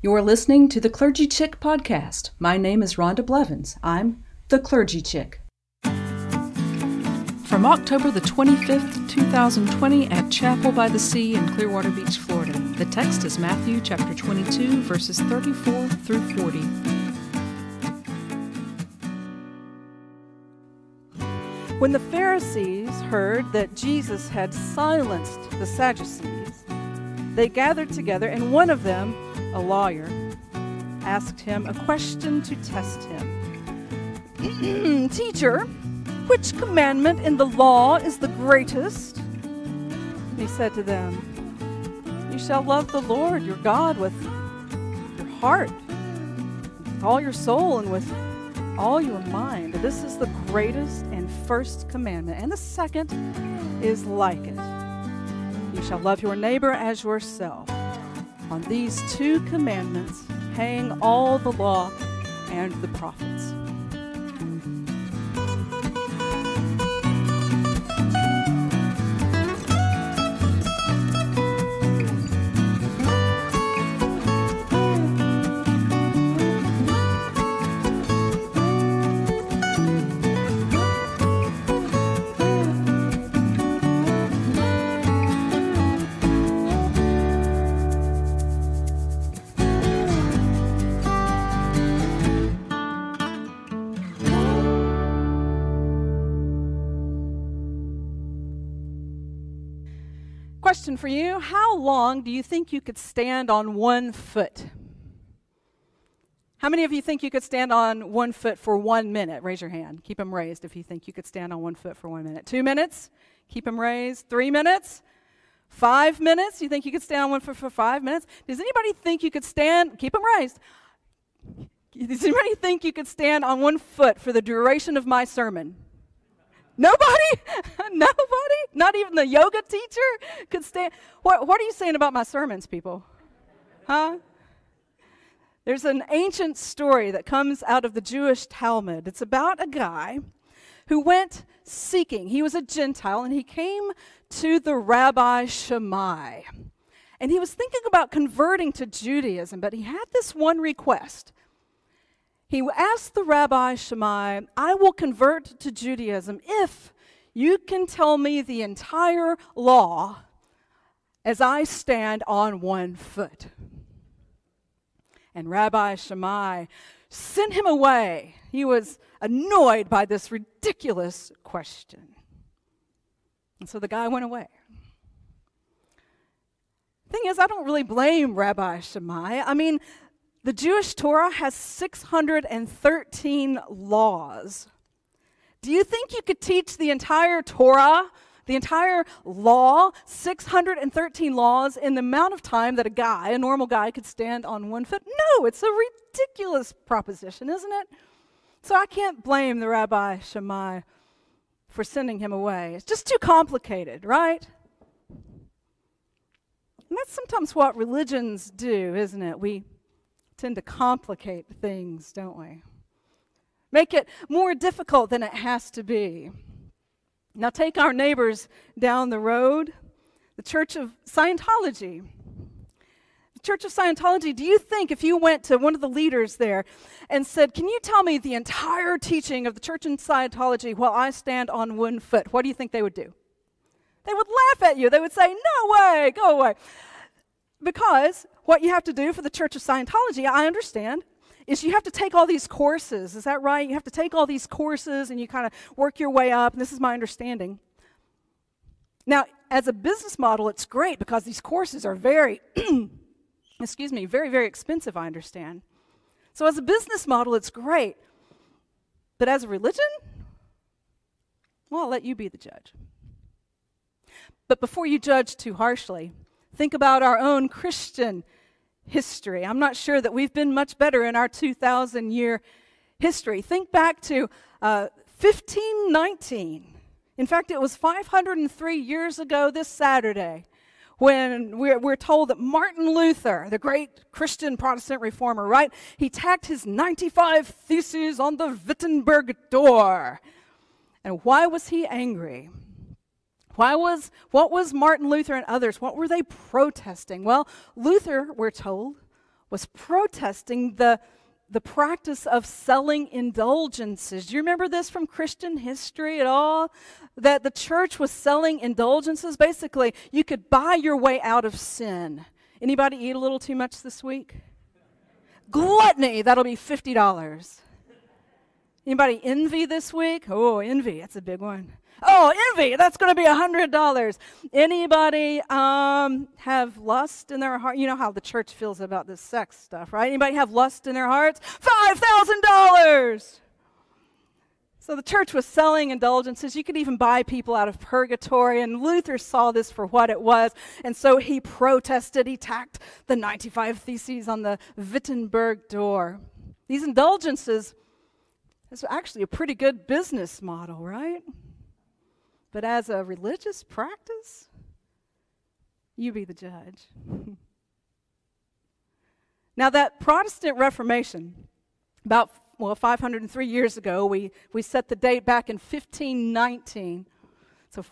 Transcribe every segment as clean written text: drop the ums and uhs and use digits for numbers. You're listening to the Clergy Chick Podcast. My name is Rhonda Blevins. I'm the Clergy Chick. From October the 25th, 2020 at Chapel by the Sea in Clearwater Beach, Florida. The text is Matthew chapter 22, verses 34 through 40. When the Pharisees heard that Jesus had silenced the Sadducees, they gathered together, and one of them, a lawyer, asked him a question to test him. Teacher, which commandment in the law is the greatest? He said to them, you shall love the Lord your God with your heart, with all your soul, and with all your mind. This is the greatest and first commandment. And the second is like it. You shall love your neighbor as yourself. On these two commandments hang all the law and the prophets. Question for you, how long do you think you could stand on one foot? How many of you think you could stand on one foot for 1 minute? Raise your hand. Keep them raised if you think you could stand on one foot for 1 minute. 2 minutes? Keep them raised. 3 minutes? 5 minutes? You think you could stand on one foot for 5 minutes? Does anybody think you could stand? Keep them raised. Does anybody think you could stand on one foot for the duration of my sermon? Nobody? Nobody? Not even the yoga teacher could stand? What are you saying about my sermons, people? Huh? There's an ancient story that comes out of the Jewish Talmud. It's about a guy who went seeking. He was a Gentile, and he came to the Rabbi Shammai. And he was thinking about converting to Judaism, but he had this one request. He asked the Rabbi Shammai, I will convert to Judaism if you can tell me the entire law as I stand on one foot. And Rabbi Shammai sent him away. He was annoyed by this ridiculous question. And so the guy went away. Thing is, I don't really blame Rabbi Shammai. I mean, the Jewish Torah has 613 laws. Do you think you could teach the entire Torah, the entire law, 613 laws in the amount of time that a normal guy, could stand on one foot? No, it's a ridiculous proposition, isn't it? So I can't blame the Rabbi Shammai for sending him away. It's just too complicated, right? And that's sometimes what religions do, isn't it? We tend to complicate things, don't we? Make it more difficult than it has to be. Now take our neighbors down the road, the Church of Scientology. The Church of Scientology, do you think if you went to one of the leaders there and said, can you tell me the entire teaching of the Church of Scientology while I stand on one foot, what do you think they would do? They would laugh at you. They would say, no way, go away. Because what you have to do for the Church of Scientology, I understand, is you have to take all these courses. Is that right? You have to take all these courses and you kind of work your way up. And this is my understanding. Now, as a business model, it's great because these courses are very, very expensive, I understand. So as a business model, it's great. But as a religion, well, I'll let you be the judge. But before you judge too harshly, think about our own Christian history. I'm not sure that we've been much better in our 2,000-year history. Think back to 1519. In fact, it was 503 years ago this Saturday when we're told that Martin Luther, the great Christian Protestant reformer, right, he tacked his 95 theses on the Wittenberg door. And why was he angry? What was Martin Luther and others, what were they protesting? Well, Luther, we're told, was protesting the practice of selling indulgences. Do you remember this from Christian history at all? That the church was selling indulgences. Basically, you could buy your way out of sin. Anybody eat a little too much this week? Gluttony, that'll be $50. Anybody envy this week? Oh, envy, that's a big one. Oh, envy, that's going to be $100. Anybody have lust in their heart? You know how the church feels about this sex stuff, right? Anybody have lust in their hearts? $5,000! So the church was selling indulgences. You could even buy people out of purgatory, and Luther saw this for what it was, and so he protested. He tacked the 95 Theses on the Wittenberg door. These indulgences, it's actually a pretty good business model, right? But as a religious practice, you be the judge. Now, that Protestant Reformation, about 503 years ago, we set the date back in 1519. So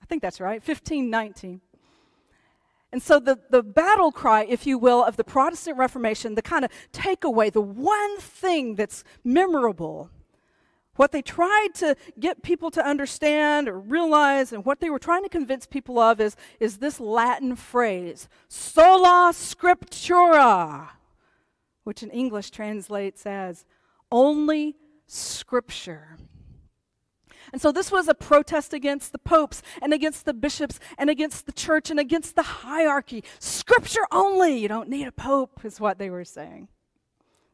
I think that's right, 1519. And so the battle cry, if you will, of the Protestant Reformation, the kind of takeaway, the one thing that's memorable, what they tried to get people to understand or realize, and what they were trying to convince people of is this Latin phrase, sola scriptura, which in English translates as only Scripture. And so this was a protest against the popes and against the bishops and against the church and against the hierarchy. Scripture only. You don't need a pope is what they were saying.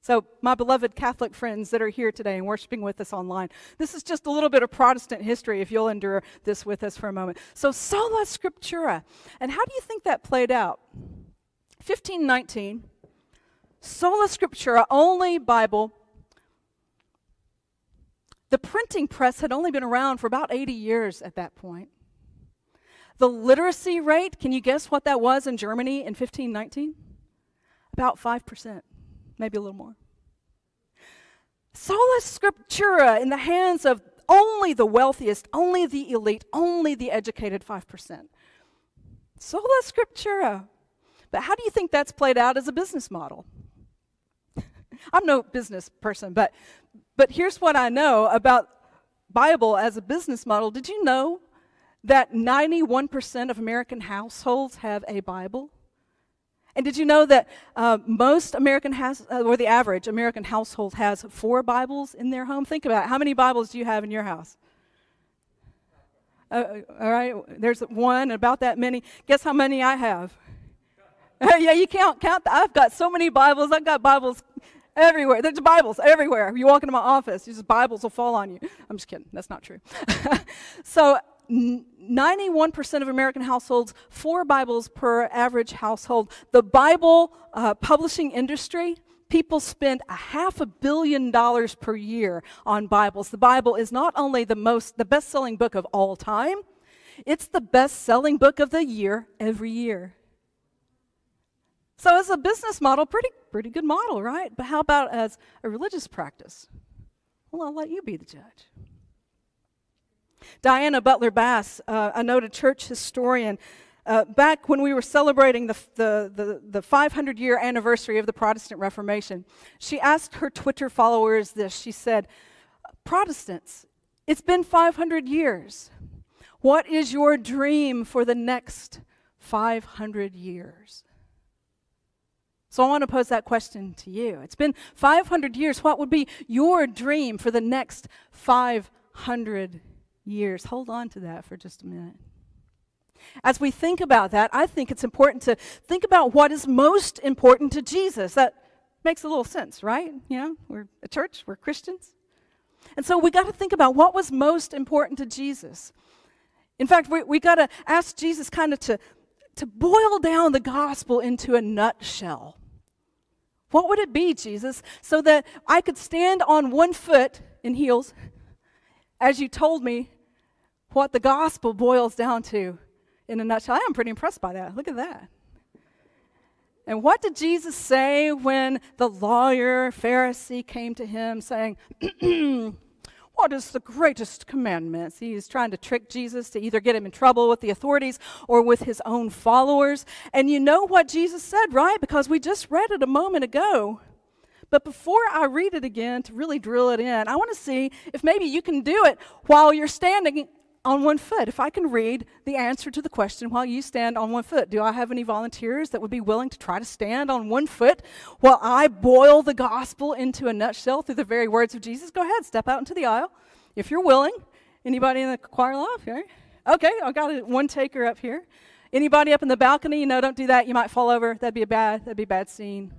So my beloved Catholic friends that are here today and worshiping with us online, this is just a little bit of Protestant history if you'll endure this with us for a moment. So sola scriptura. And how do you think that played out? 1519, sola scriptura, only Bible. The printing press had only been around for about 80 years at that point. The literacy rate, can you guess what that was in Germany in 1519? About 5%, maybe a little more. Sola scriptura in the hands of only the wealthiest, only the elite, only the educated 5%. Sola scriptura. But how do you think that's played out as a business model? I'm no business person, but here's what I know about Bible as a business model. Did you know that 91% of American households have a Bible? And did you know that most American or the average American household has 4 Bibles in their home? Think about it. How many Bibles do you have in your house? All right, there's one, about that many. Guess how many I have? Yeah, you can't count. I've got so many Bibles. I've got Bibles everywhere. There's Bibles everywhere. You walk into my office, just Bibles will fall on you. I'm just kidding. That's not true. So 91% of American households, 4 Bibles per average household. The Bible publishing industry, people spend $500 million per year on Bibles. The Bible is not only the best-selling book of all time, it's the best-selling book of the year every year. So as a business model, pretty good model, right? But how about as a religious practice? Well, I'll let you be the judge. Diana Butler Bass, I know, a church historian, back when we were celebrating the 500-year anniversary of the Protestant Reformation, she asked her Twitter followers this. She said, Protestants, it's been 500 years. What is your dream for the next 500 years? So I want to pose that question to you. It's been 500 years. What would be your dream for the next 500 years? Hold on to that for just a minute. As we think about that, I think it's important to think about what is most important to Jesus. That makes a little sense, right? You know, we're a church, we're Christians. And so we got to think about what was most important to Jesus. In fact, we got to ask Jesus kind of to boil down the gospel into a nutshell. What would it be, Jesus, so that I could stand on one foot in heels as you told me what the gospel boils down to in a nutshell? I am pretty impressed by that. Look at that. And what did Jesus say when the lawyer, Pharisee, came to him saying, what is the greatest commandment? He's trying to trick Jesus to either get him in trouble with the authorities or with his own followers. And you know what Jesus said, right? Because we just read it a moment ago. But before I read it again, to really drill it in, I want to see if maybe you can do it while you're standing on one foot. If I can read the answer to the question while you stand on one foot. Do I have any volunteers that would be willing to try to stand on one foot while I boil the gospel into a nutshell through the very words of Jesus? Go ahead, step out into the aisle if you're willing. Anybody in the choir loft? Okay, I got one taker up here. Anybody up in the balcony? You know, don't do that. You might fall over. That'd be a bad scene.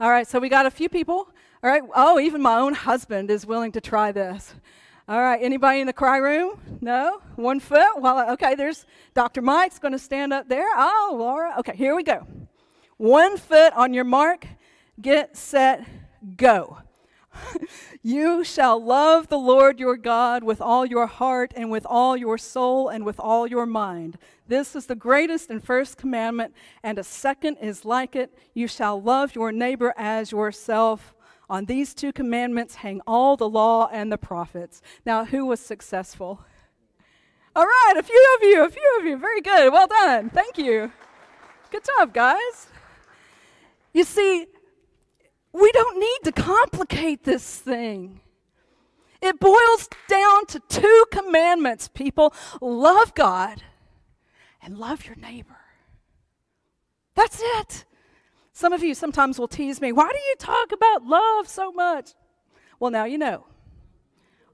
All right, so we got a few people. All right, oh, even my own husband is willing to try this. All right, anybody in the cry room? No? One foot? Well, okay, there's Dr. Mike's going to stand up there. Oh, Laura. Okay, here we go. One foot on your mark. Get, set, go. You shall love the Lord your God with all your heart and with all your soul and with all your mind. This is the greatest and first commandment, and a second is like it. You shall love your neighbor as yourself. On these two commandments hang all the law and the prophets. Now, who was successful? All right, a few of you. Very good. Well done. Thank you. Good job, guys. You see, we don't need to complicate this thing. It boils down to two commandments, people. Love God and love your neighbor. That's it. Some of you sometimes will tease me, why do you talk about love so much? Well, now you know.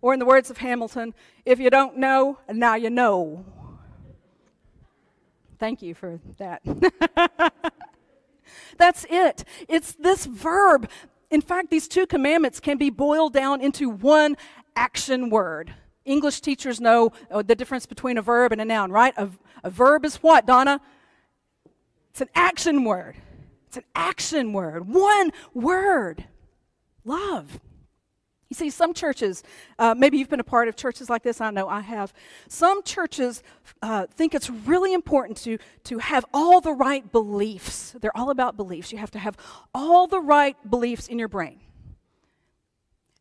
Or in the words of Hamilton, if you don't know, now you know. Thank you for that. That's it. It's this verb. In fact, these two commandments can be boiled down into one action word. English teachers know the difference between a verb and a noun, right? A verb is what, Donna? It's an action word. It's an action word, one word, love. You see, some churches, maybe you've been a part of churches like this. I know I have. Some churches think it's really important to have all the right beliefs. They're all about beliefs. You have to have all the right beliefs in your brain.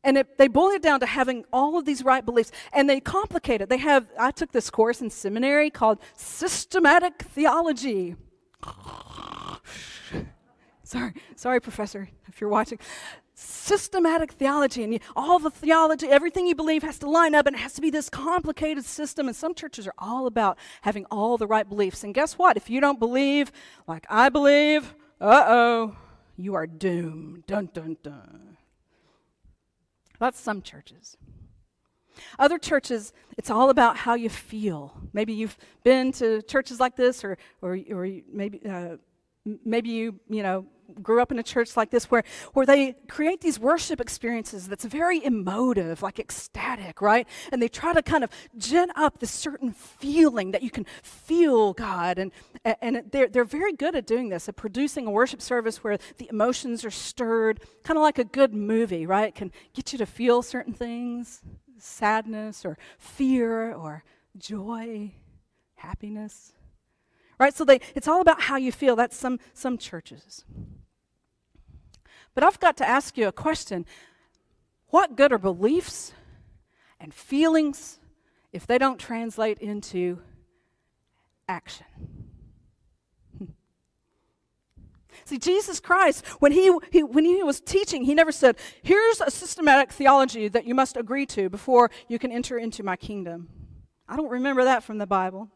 And they boil it down to having all of these right beliefs, and they complicate it. I took this course in seminary called systematic theology. Sorry, Professor, if you're watching. Systematic theology, and all the theology, everything you believe has to line up, and it has to be this complicated system, and some churches are all about having all the right beliefs. And guess what? If you don't believe like I believe, you are doomed. Dun, dun, dun. That's some churches. Other churches, it's all about how you feel. Maybe you've been to churches like this, or maybe... Maybe you grew up in a church like this where they create these worship experiences that's very emotive, like ecstatic, right? And they try to kind of gin up this certain feeling that you can feel God. And they're very good at doing this, at producing a worship service where the emotions are stirred, kind of like a good movie, right? It can get you to feel certain things, sadness or fear or joy, happiness. Right, so it's all about how you feel. That's some churches. But I've got to ask you a question. What good are beliefs and feelings if they don't translate into action? See, Jesus Christ, when he was teaching, he never said, here's a systematic theology that you must agree to before you can enter into my kingdom. I don't remember that from the Bible.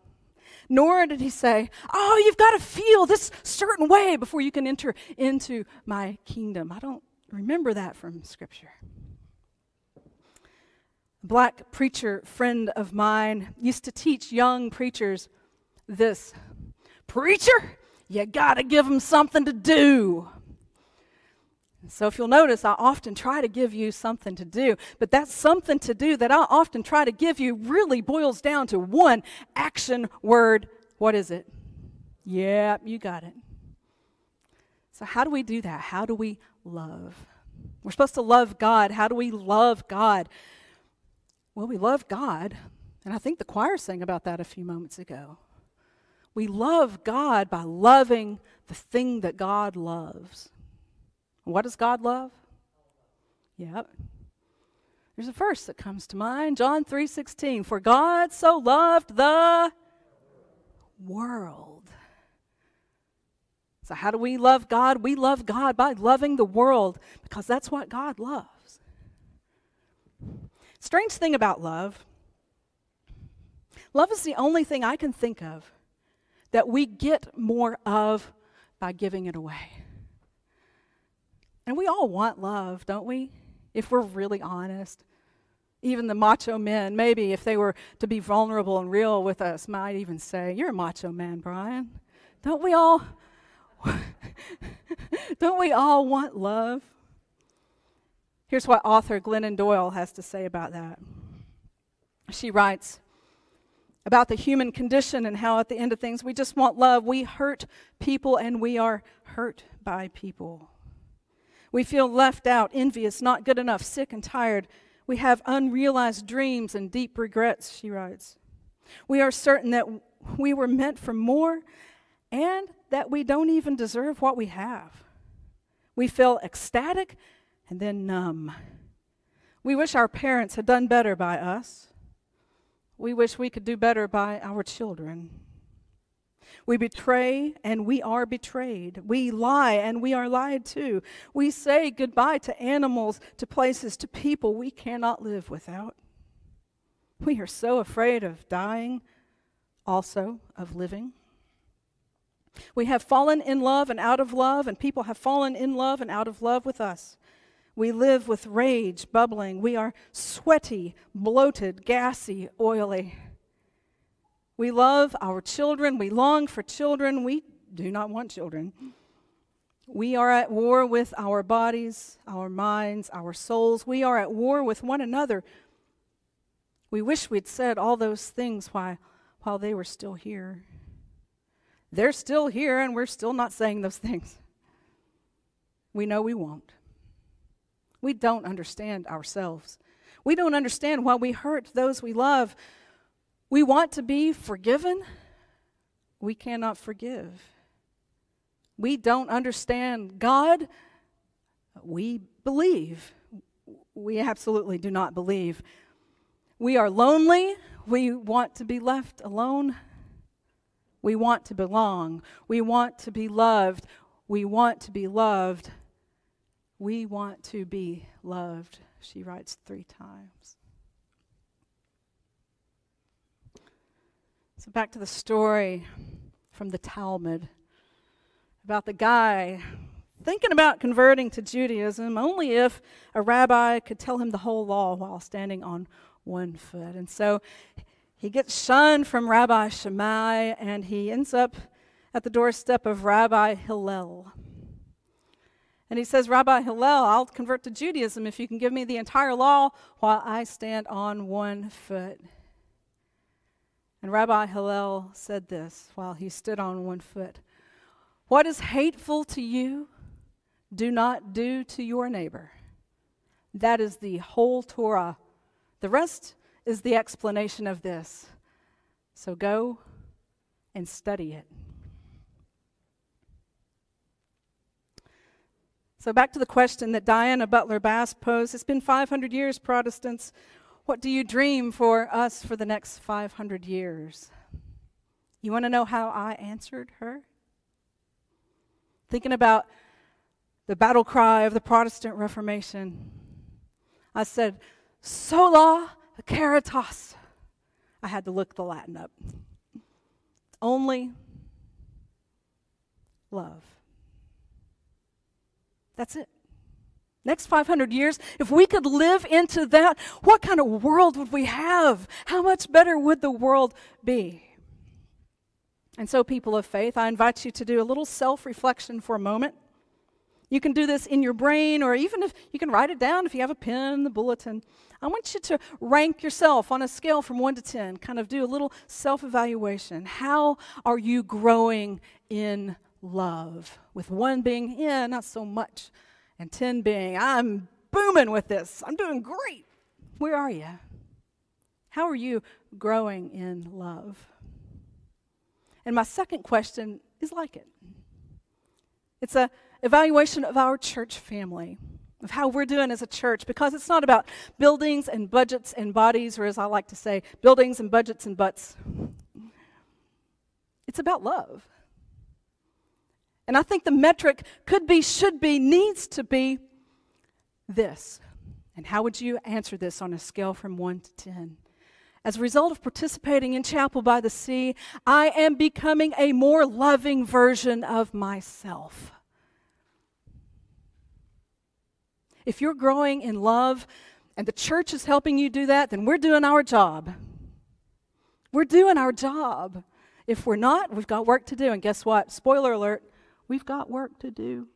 Nor did he say, you've got to feel this certain way before you can enter into my kingdom. I don't remember that from Scripture. A black preacher friend of mine used to teach young preachers this. Preacher, you got to give them something to do. So if you'll notice, I often try to give you something to do, but that something to do that I often try to give you really boils down to one action word. What is it? Yeah, you got it. So how do we do that? How do we love? We're supposed to love God. How do we love God? Well, we love God, and I think the choir sang about that a few moments ago. We love God by loving the thing that God loves. What does God love? Yeah. There's a verse that comes to mind, John 3:16, for God so loved the world. So how do we love God? We love God by loving the world, because that's what God loves. Strange thing about love. Love is the only thing I can think of that we get more of by giving it away. And we all want love, don't we? If we're really honest. Even the macho men, maybe if they were to be vulnerable and real with us, might even say, you're a macho man, Brian. Don't we all, don't we all want love? Here's what author Glennon Doyle has to say about that. She writes about the human condition and how at the end of things we just want love. We hurt people and we are hurt by people. We feel left out, envious, not good enough, sick and tired. We have unrealized dreams and deep regrets, she writes. We are certain that we were meant for more and that we don't even deserve what we have. We feel ecstatic and then numb. We wish our parents had done better by us. We wish we could do better by our children. We betray and we are betrayed. We lie and we are lied to. We say goodbye to animals, to places, to people we cannot live without. We are so afraid of dying, also of living. We have fallen in love and out of love, and people have fallen in love and out of love with us. We live with rage bubbling. We are sweaty, bloated, gassy, oily. We love our children. We long for children. We do not want children. We are at war with our bodies, our minds, our souls. We are at war with one another. We wish we'd said all those things while they were still here. They're still here, and we're still not saying those things. We know we won't. We don't understand ourselves. We don't understand why we hurt those we love. We want to be forgiven. We cannot forgive. We don't understand God. We believe. We absolutely do not believe. We are lonely. We want to be left alone. We want to belong. We want to be loved. We want to be loved. We want to be loved, she writes 3 times. So back to the story from the Talmud about the guy thinking about converting to Judaism only if a rabbi could tell him the whole law while standing on one foot. And so he gets shunned from Rabbi Shammai, and he ends up at the doorstep of Rabbi Hillel. And he says, Rabbi Hillel, I'll convert to Judaism if you can give me the entire law while I stand on one foot. And Rabbi Hillel said this while he stood on one foot. What is hateful to you, do not do to your neighbor. That is the whole Torah. The rest is the explanation of this. So go and study it. So back to the question that Diana Butler Bass posed. It's been 500 years, Protestants. What do you dream for us for the next 500 years? You want to know how I answered her? Thinking about the battle cry of the Protestant Reformation, I said, Sola Caritas. I had to look the Latin up. Only love. That's it. Next 500 years, if we could live into that, what kind of world would we have? How much better would the world be? And so, people of faith, I invite you to do a little self-reflection for a moment. You can do this in your brain, or even if you can write it down if you have a pen in the bulletin. I want you to rank yourself on a scale from 1 to 10, kind of do a little self-evaluation. How are you growing in love, with 1 being, yeah, not so much, and 10 being, I'm booming with this, I'm doing great. Where are you? How are you growing in love? And my second question is like it. It's an evaluation of our church family. of how we're doing as a church, because it's not about buildings and budgets and bodies, or as I like to say, buildings and budgets and butts. It's about love. And I think the metric could be, should be, needs to be this. And how would you answer this on a scale from 1 to 10? As a result of participating in Chapel by the Sea, I am becoming a more loving version of myself. If you're growing in love and the church is helping you do that, then we're doing our job. We're doing our job. If we're not, we've got work to do. And guess what? Spoiler alert, we've got work to do.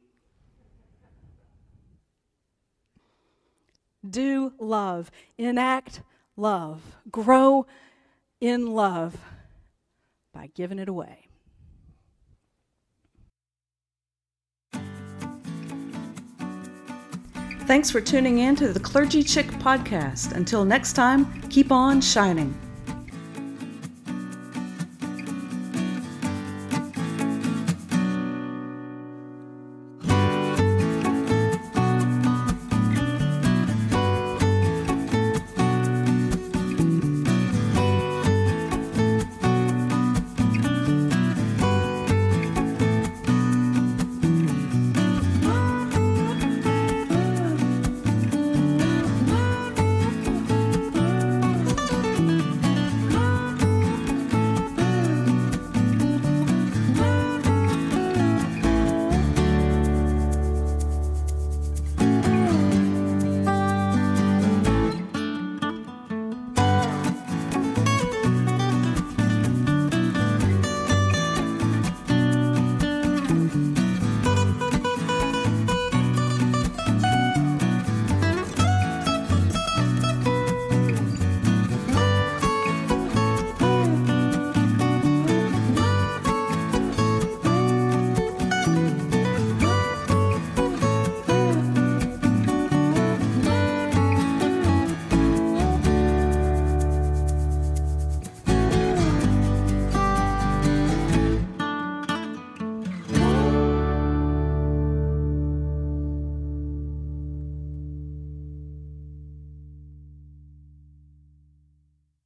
Do love. Enact love. Grow in love by giving it away. Thanks for tuning in to the Clergy Chick Podcast. Until next time, keep on shining.